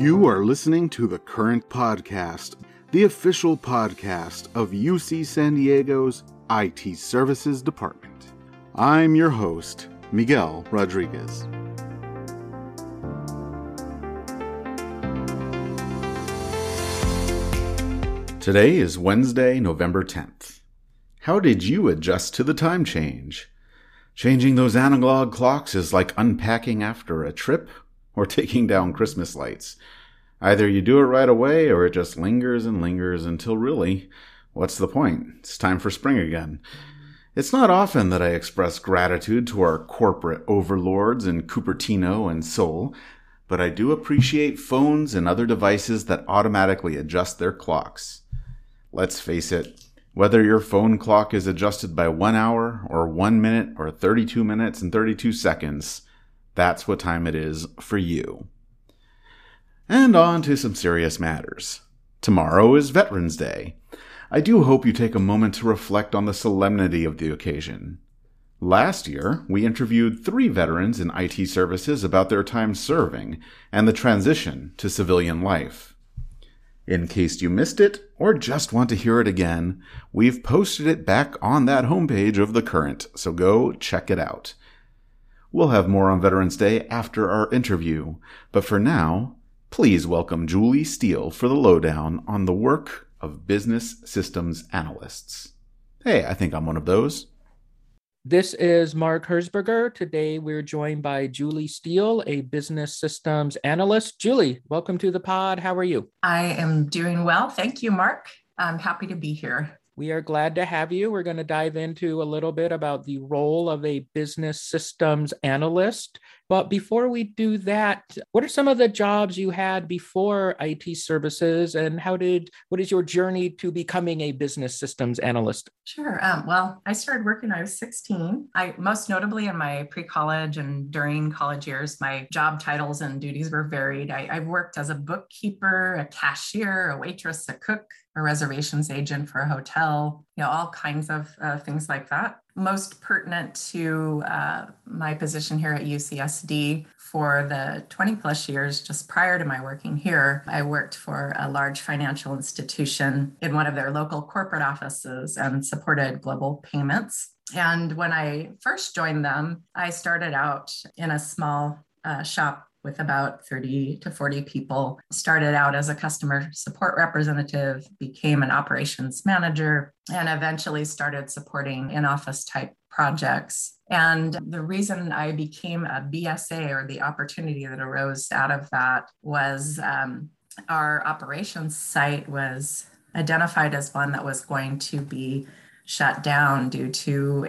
You are listening to The Current Podcast, the official podcast of UC San Diego's IT Services Department. I'm your host, Miguel Rodriguez. Today is Wednesday, November 10th. How did you adjust to the time change? Changing those analog clocks is like unpacking after a trip or taking down Christmas lights. Either you do it right away, or it just lingers and lingers until really, what's the point? It's time for spring again. It's not often that I express gratitude to our corporate overlords in Cupertino and Seoul, but I do appreciate phones and other devices that automatically adjust their clocks. Let's face it, whether your phone clock is adjusted by 1 hour, or 1 minute, or 32 minutes and 32 seconds, that's what time it is for you. And on to some serious matters. Tomorrow is Veterans Day. I do hope you take a moment to reflect on the solemnity of the occasion. Last year, we interviewed 3 veterans in IT services about their time serving and the transition to civilian life. In case you missed it, or just want to hear it again, we've posted it back on that homepage of The Current, so go check it out. We'll have more on Veterans Day after our interview, but for now, please welcome Julie Steele for the lowdown on the work of business systems analysts. Hey, I think I'm one of those. This is Mark Herzberger. Today we're joined by Julie Steele, a business systems analyst. Julie, welcome to the pod. How are you? I am doing well. Thank you, Mark. I'm happy to be here. We are glad to have you. We're going to dive into a little bit about the role of a business systems analyst. But before we do that, what are some of the jobs you had before IT services, and what is your journey to becoming a business systems analyst? Sure. Well, I started working when I was 16. Most notably in my pre-college and during college years, my job titles and duties were varied. I've worked as a bookkeeper, a cashier, a waitress, a cook, a reservations agent for a hotel, all kinds of things like that. Most pertinent to my position here at UCSD for the 20 plus years just prior to my working here, I worked for a large financial institution in one of their local corporate offices and supported global payments. And when I first joined them, I started out in a small shop with about 30 to 40 people, started out as a customer support representative, became an operations manager, and eventually started supporting in-office type projects. And the reason I became a BSA, or the opportunity that arose out of that, was our operations site was identified as one that was going to be shut down due to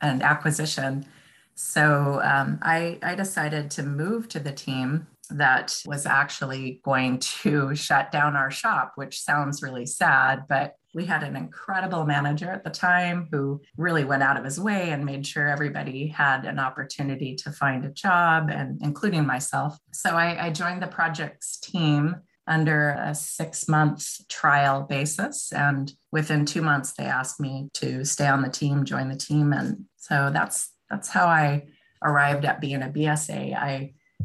an acquisition. So I decided to move to the team that was actually going to shut down our shop, which sounds really sad, but we had an incredible manager at the time who really went out of his way and made sure everybody had an opportunity to find a job, and including myself. So I joined the projects team under a 6-month trial basis. And within 2 months, they asked me to stay on the team, join the team. And so that's how I arrived at being a BSA.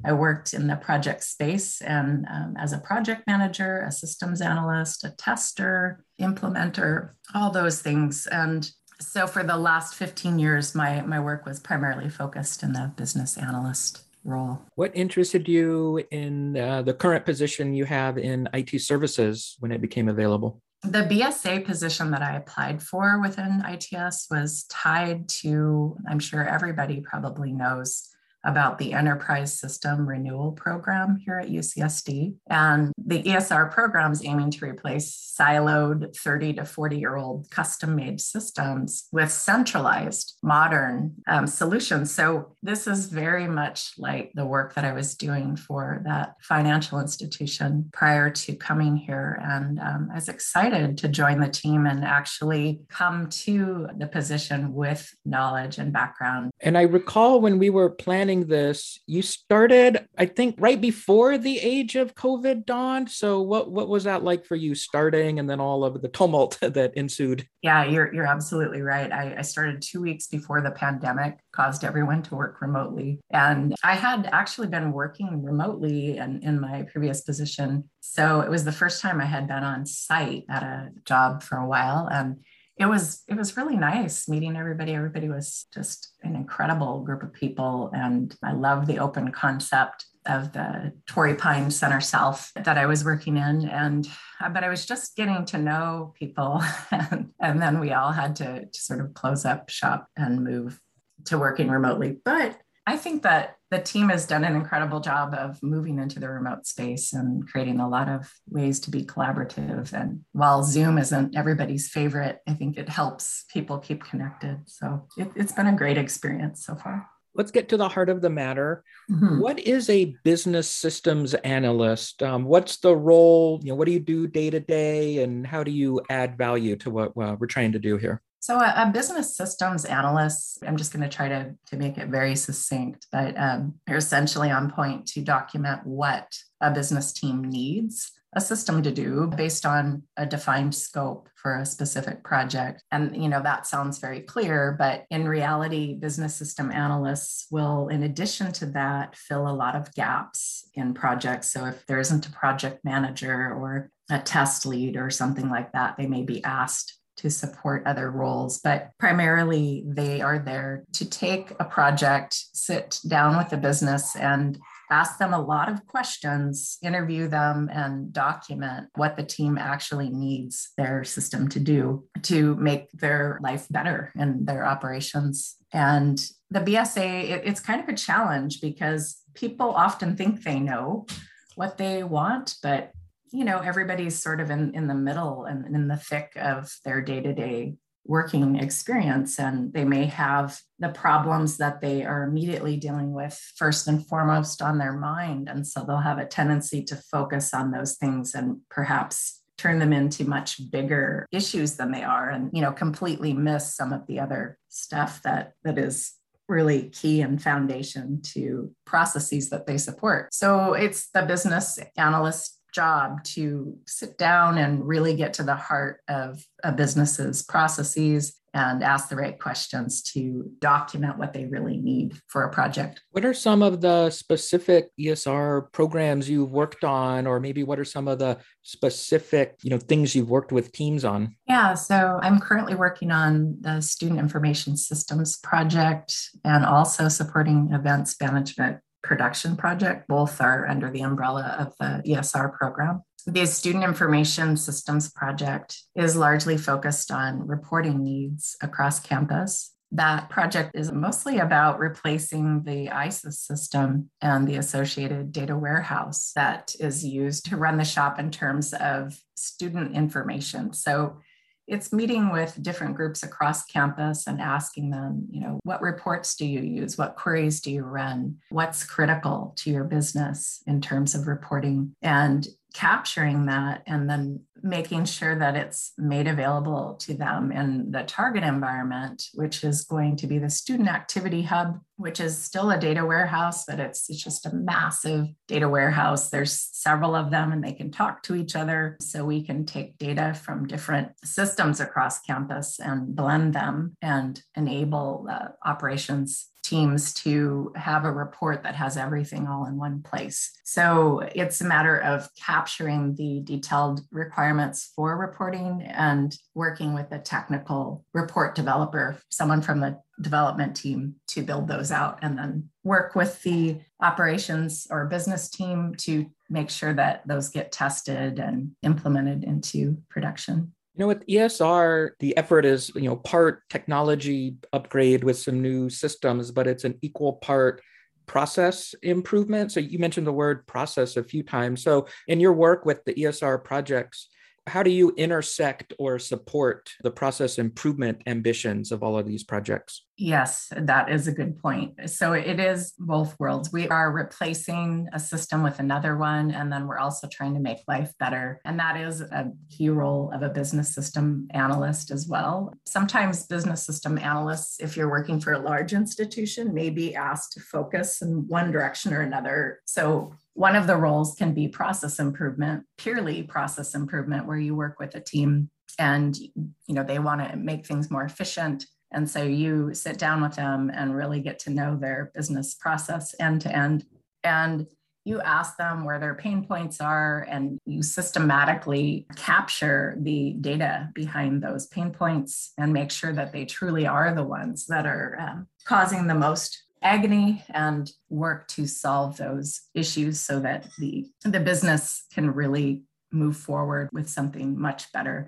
I worked in the project space and as a project manager, a systems analyst, a tester, implementer, all those things. And so for the last 15 years, my work was primarily focused in the business analyst role. What interested you in the current position you have in IT services when it became available? The BSA position that I applied for within ITS was tied to, I'm sure everybody probably knows about, the Enterprise System Renewal Program here at UCSD. And the ESR program is aiming to replace siloed 30 to 40-year-old custom-made systems with centralized, modern solutions. So this is very much like the work that I was doing for that financial institution prior to coming here. And I was excited to join the team and actually come to the position with knowledge and background. And I recall when we were planning doing this, you started, I think, right before the age of COVID dawned. So what was that like for you starting and then all of the tumult that ensued? Yeah, you're absolutely right. I started 2 weeks before the pandemic caused everyone to work remotely. And I had actually been working remotely and in my previous position. So it was the first time I had been on site at a job for a while. And it was really nice meeting everybody. Everybody was just an incredible group of people. And I love the open concept of the Torrey Pines Center South that I was working in. But I was just getting to know people. And then we all had to sort of close up shop and move to working remotely. But I think that the team has done an incredible job of moving into the remote space and creating a lot of ways to be collaborative. And while Zoom isn't everybody's favorite, I think it helps people keep connected. So it's been a great experience so far. Let's get to the heart of the matter. Mm-hmm. What is a business systems analyst? What's the role? What do you do day to day? And how do you add value to what we're trying to do here? So a business systems analyst, I'm just going to try to make it very succinct, but you're essentially on point to document what a business team needs a system to do based on a defined scope for a specific project. And, that sounds very clear, but in reality, business system analysts will, in addition to that, fill a lot of gaps in projects. So if there isn't a project manager or a test lead or something like that, they may be asked to support other roles, but primarily they are there to take a project, sit down with the business and ask them a lot of questions, interview them, and document what the team actually needs their system to do to make their life better and their operations. And the BSA, it's kind of a challenge because people often think they know what they want, but everybody's sort of in the middle and in the thick of their day-to-day working experience. And they may have the problems that they are immediately dealing with first and foremost on their mind. And so they'll have a tendency to focus on those things and perhaps turn them into much bigger issues than they are and, completely miss some of the other stuff that is really key and foundation to processes that they support. So it's the business analyst job to sit down and really get to the heart of a business's processes and ask the right questions to document what they really need for a project. What are some of the specific ESR programs you've worked on, or maybe what are some of the specific, things you've worked with teams on? Yeah, so I'm currently working on the Student Information Systems project and also supporting events management production project. Both are under the umbrella of the ESR program. The Student Information Systems project is largely focused on reporting needs across campus. That project is mostly about replacing the ISIS system and the associated data warehouse that is used to run the shop in terms of student information. So it's meeting with different groups across campus and asking them, what reports do you use? What queries do you run? What's critical to your business in terms of reporting and capturing that and then making sure that it's made available to them in the target environment, which is going to be the Student Activity Hub, which is still a data warehouse, but it's just a massive data warehouse. There's several of them and they can talk to each other. So we can take data from different systems across campus and blend them and enable operations teams to have a report that has everything all in one place. So it's a matter of capturing the detailed requirements for reporting and working with a technical report developer, someone from the development team to build those out and then work with the operations or business team to make sure that those get tested and implemented into production. With ESR, the effort is, part technology upgrade with some new systems, but it's an equal part process improvement. So you mentioned the word process a few times. So in your work with the ESR projects, How do you intersect or support the process improvement ambitions of all of these projects? Yes, that is a good point. So it is both worlds. We are replacing a system with another one, and then we're also trying to make life better. And that is a key role of a business system analyst as well. Sometimes business system analysts, if you're working for a large institution, may be asked to focus in one direction or another. So one of the roles can be process improvement, purely process improvement, where you work with a team and they want to make things more efficient. And so you sit down with them and really get to know their business process end to end. And you ask them where their pain points are, and you systematically capture the data behind those pain points and make sure that they truly are the ones that are causing the most agony, and work to solve those issues so that the business can really move forward with something much better.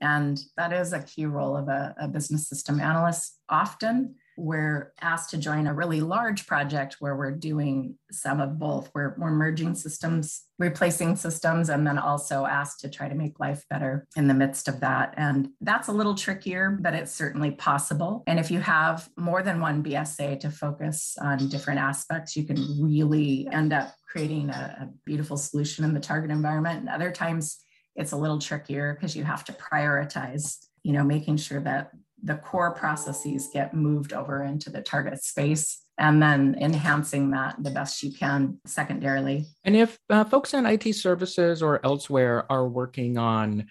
And that is a key role of a business system analyst. Often we're asked to join a really large project where we're doing some of both. We're merging systems, replacing systems, and then also asked to try to make life better in the midst of that. And that's a little trickier, but it's certainly possible. And if you have more than one BSA to focus on different aspects, you can really end up creating a beautiful solution in the target environment. And other times it's a little trickier because you have to prioritize, making sure that the core processes get moved over into the target space, and then enhancing that the best you can secondarily. And if folks in IT services or elsewhere are working on,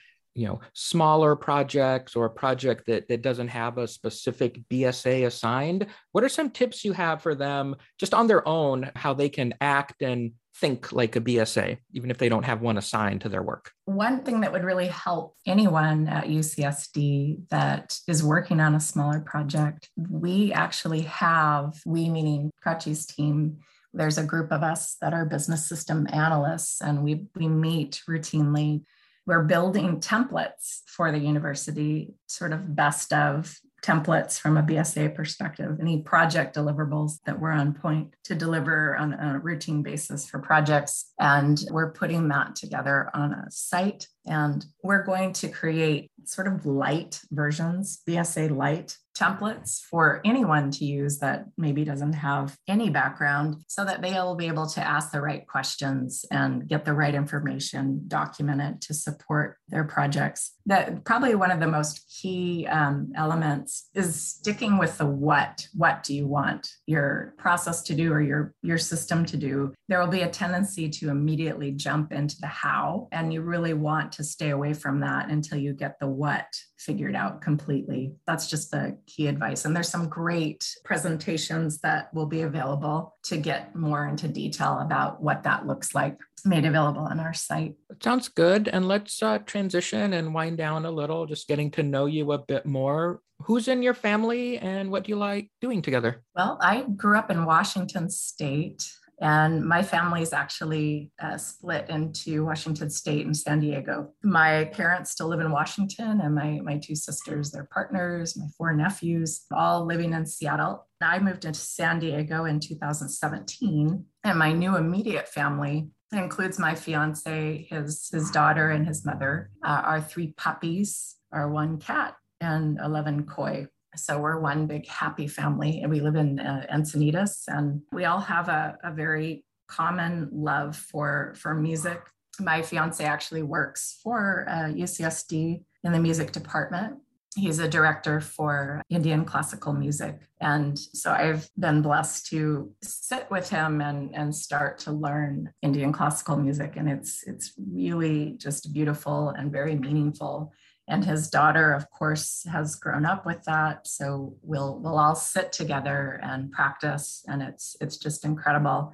smaller projects or a project that doesn't have a specific BSA assigned, what are some tips you have for them just on their own, how they can act and think like a BSA, even if they don't have one assigned to their work? One thing that would really help anyone at UCSD that is working on a smaller project, we actually have, we meaning Crutchy's team, there's a group of us that are business system analysts, and we meet routinely. We're building templates for the university, sort of best of templates from a BSA perspective, any project deliverables that we're on point to deliver on a routine basis for projects. And we're putting that together on a site. And we're going to create sort of light versions, BSA light templates for anyone to use that maybe doesn't have any background, so that they'll be able to ask the right questions and get the right information documented to support their projects. That probably one of the most key elements is sticking with the what. What do you want your process to do or your system to do? There will be a tendency to immediately jump into the how, and you really want to stay away from that until you get the what figured out completely. That's just the key advice. And there's some great presentations that will be available to get more into detail about what that looks like, made available on our site. That sounds good. And let's transition and wind down a little, just getting to know you a bit more. Who's in your family and what do you like doing together? Well, I grew up in Washington State. And my family's actually split into Washington State and San Diego. My parents still live in Washington, and my two sisters, their partners, my four nephews, all living in Seattle. I moved into San Diego in 2017, and my new immediate family includes my fiance, his daughter, and his mother, our three puppies, our one cat, and 11 koi. So we're one big happy family, and we live in Encinitas, and we all have a very common love for music. My fiance actually works for UCSD in the music department. He's a director for Indian classical music. And so I've been blessed to sit with him and start to learn Indian classical music. And it's really just beautiful and very meaningful. And his daughter, of course, has grown up with that. So we'll all sit together and practice, and it's just incredible.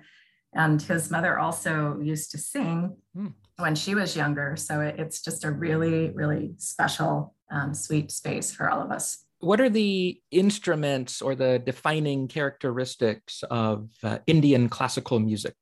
And his mother also used to sing when she was younger. So it's just a really, really special, sweet space for all of us. What are the instruments or the defining characteristics of Indian classical music?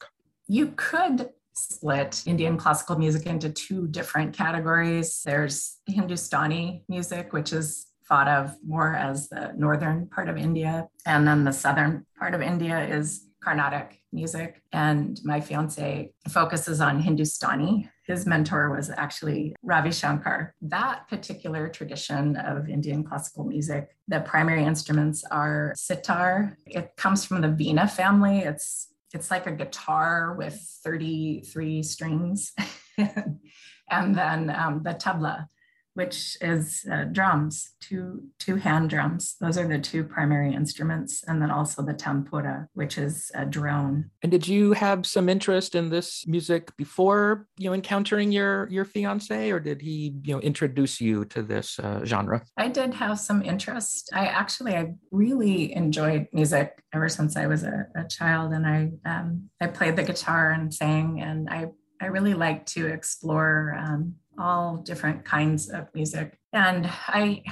You could split Indian classical music into two different categories. There's Hindustani music, which is thought of more as the northern part of India. And then the southern part of India is Carnatic music, and my fiance focuses on Hindustani. His mentor was actually Ravi Shankar. That particular tradition of Indian classical music, the primary instruments are sitar. It comes from the Veena family. It's like a guitar with 33 strings. And then the tabla, which is drums, two hand drums. Those are the two primary instruments. And then also the tampura, which is a drone. And did you have some interest in this music before, you know, encountering your fiance, or did he, you know, introduce you to this genre? I did have some interest. I really enjoyed music ever since I was a child, and I played the guitar and sang, and I really like to explore all different kinds of music. And I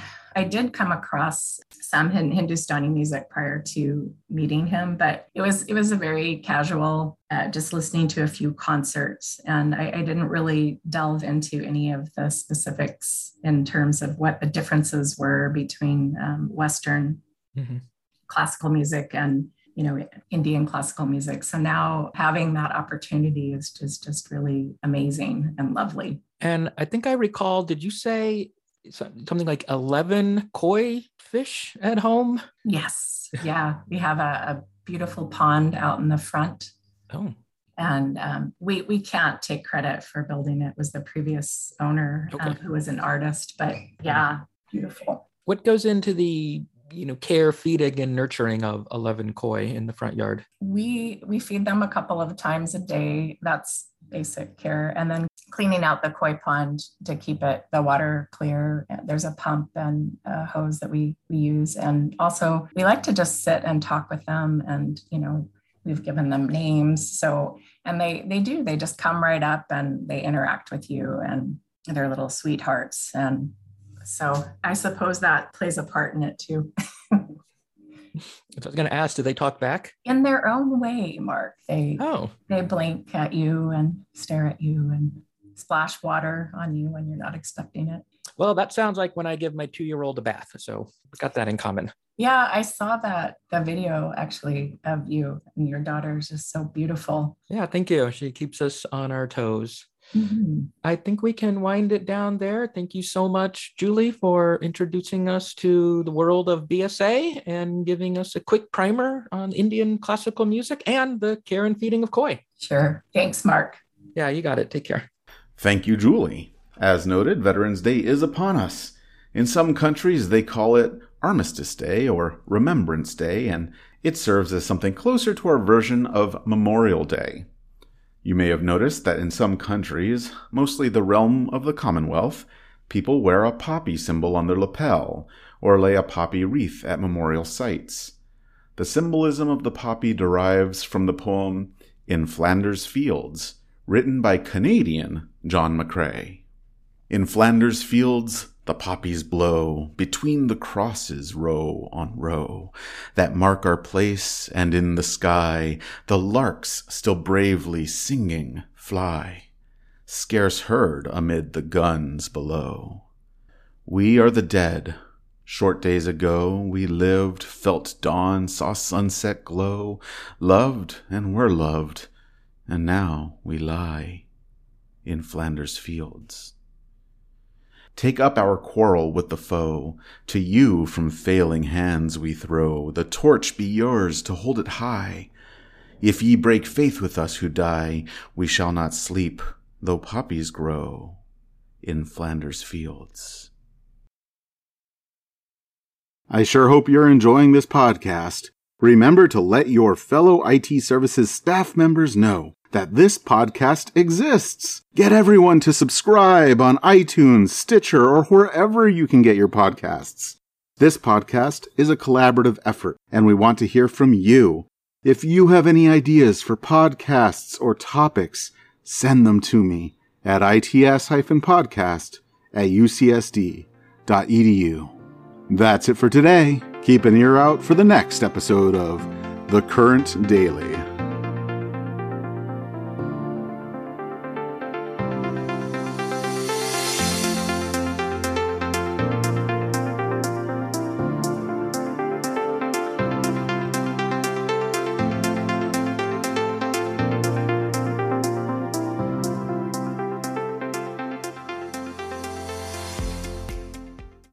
did come across some Hindustani music prior to meeting him, but it was a very casual, just listening to a few concerts. And I didn't really delve into any of the specifics in terms of what the differences were between Western mm-hmm. classical music and, you know, Indian classical music. So now having that opportunity is just really amazing and lovely. And I think I recall, did you say something like 11 koi fish at home? Yes. Yeah. We have a beautiful pond out in the front. Oh. And we can't take credit for building it. It was the previous owner, okay, who was an artist, but yeah, beautiful. What goes into the, you know, care, feeding, and nurturing of 11 koi in the front yard? We feed them a couple of times a day. That's basic care. And then cleaning out the koi pond to keep it, the water clear. There's a pump and a hose that we use. And also we like to just sit and talk with them, and, you know, we've given them names. So, and they just come right up and they interact with you, and they're little sweethearts. And so I suppose that plays a part in it too. I was going to ask, do they talk back? In their own way, Mark. They blink at you and stare at you and splash water on you when you're not expecting it. Well, that sounds like when I give my 2-year-old a bath. So we've got that in common. Yeah, I saw the video actually of you, and your daughter is just so beautiful. Yeah, thank you. She keeps us on our toes. Mm-hmm. I think we can wind it down there. Thank you so much, Julie, for introducing us to the world of BSA and giving us a quick primer on Indian classical music and the care and feeding of koi. Sure. Thanks, Mark. Yeah, you got it. Take care. Thank you, Julie. As noted, Veterans Day is upon us. In some countries, they call it Armistice Day or Remembrance Day, and it serves as something closer to our version of Memorial Day. You may have noticed that in some countries, mostly the realm of the Commonwealth, people wear a poppy symbol on their lapel or lay a poppy wreath at memorial sites. The symbolism of the poppy derives from the poem In Flanders Fields, written by Canadian John McCrae. In Flanders fields the poppies blow, between the crosses row on row, that mark our place, and in the sky the larks still bravely singing fly, scarce heard amid the guns below. We are the dead. Short days ago we lived, felt dawn, saw sunset glow, loved and were loved, and now we lie in Flanders fields. Take up our quarrel with the foe. To you from failing hands we throw. The torch be yours to hold it high. If ye break faith with us who die, we shall not sleep, though poppies grow in Flanders fields. I sure hope you're enjoying this podcast. Remember to let your fellow IT services staff members know that this podcast exists. Get everyone to subscribe on iTunes, Stitcher, or wherever you can get your podcasts. This podcast is a collaborative effort, and we want to hear from you. If you have any ideas for podcasts or topics, send them to me at its-podcast@ucsd.edu. That's it for today. Keep an ear out for the next episode of The Current Daily.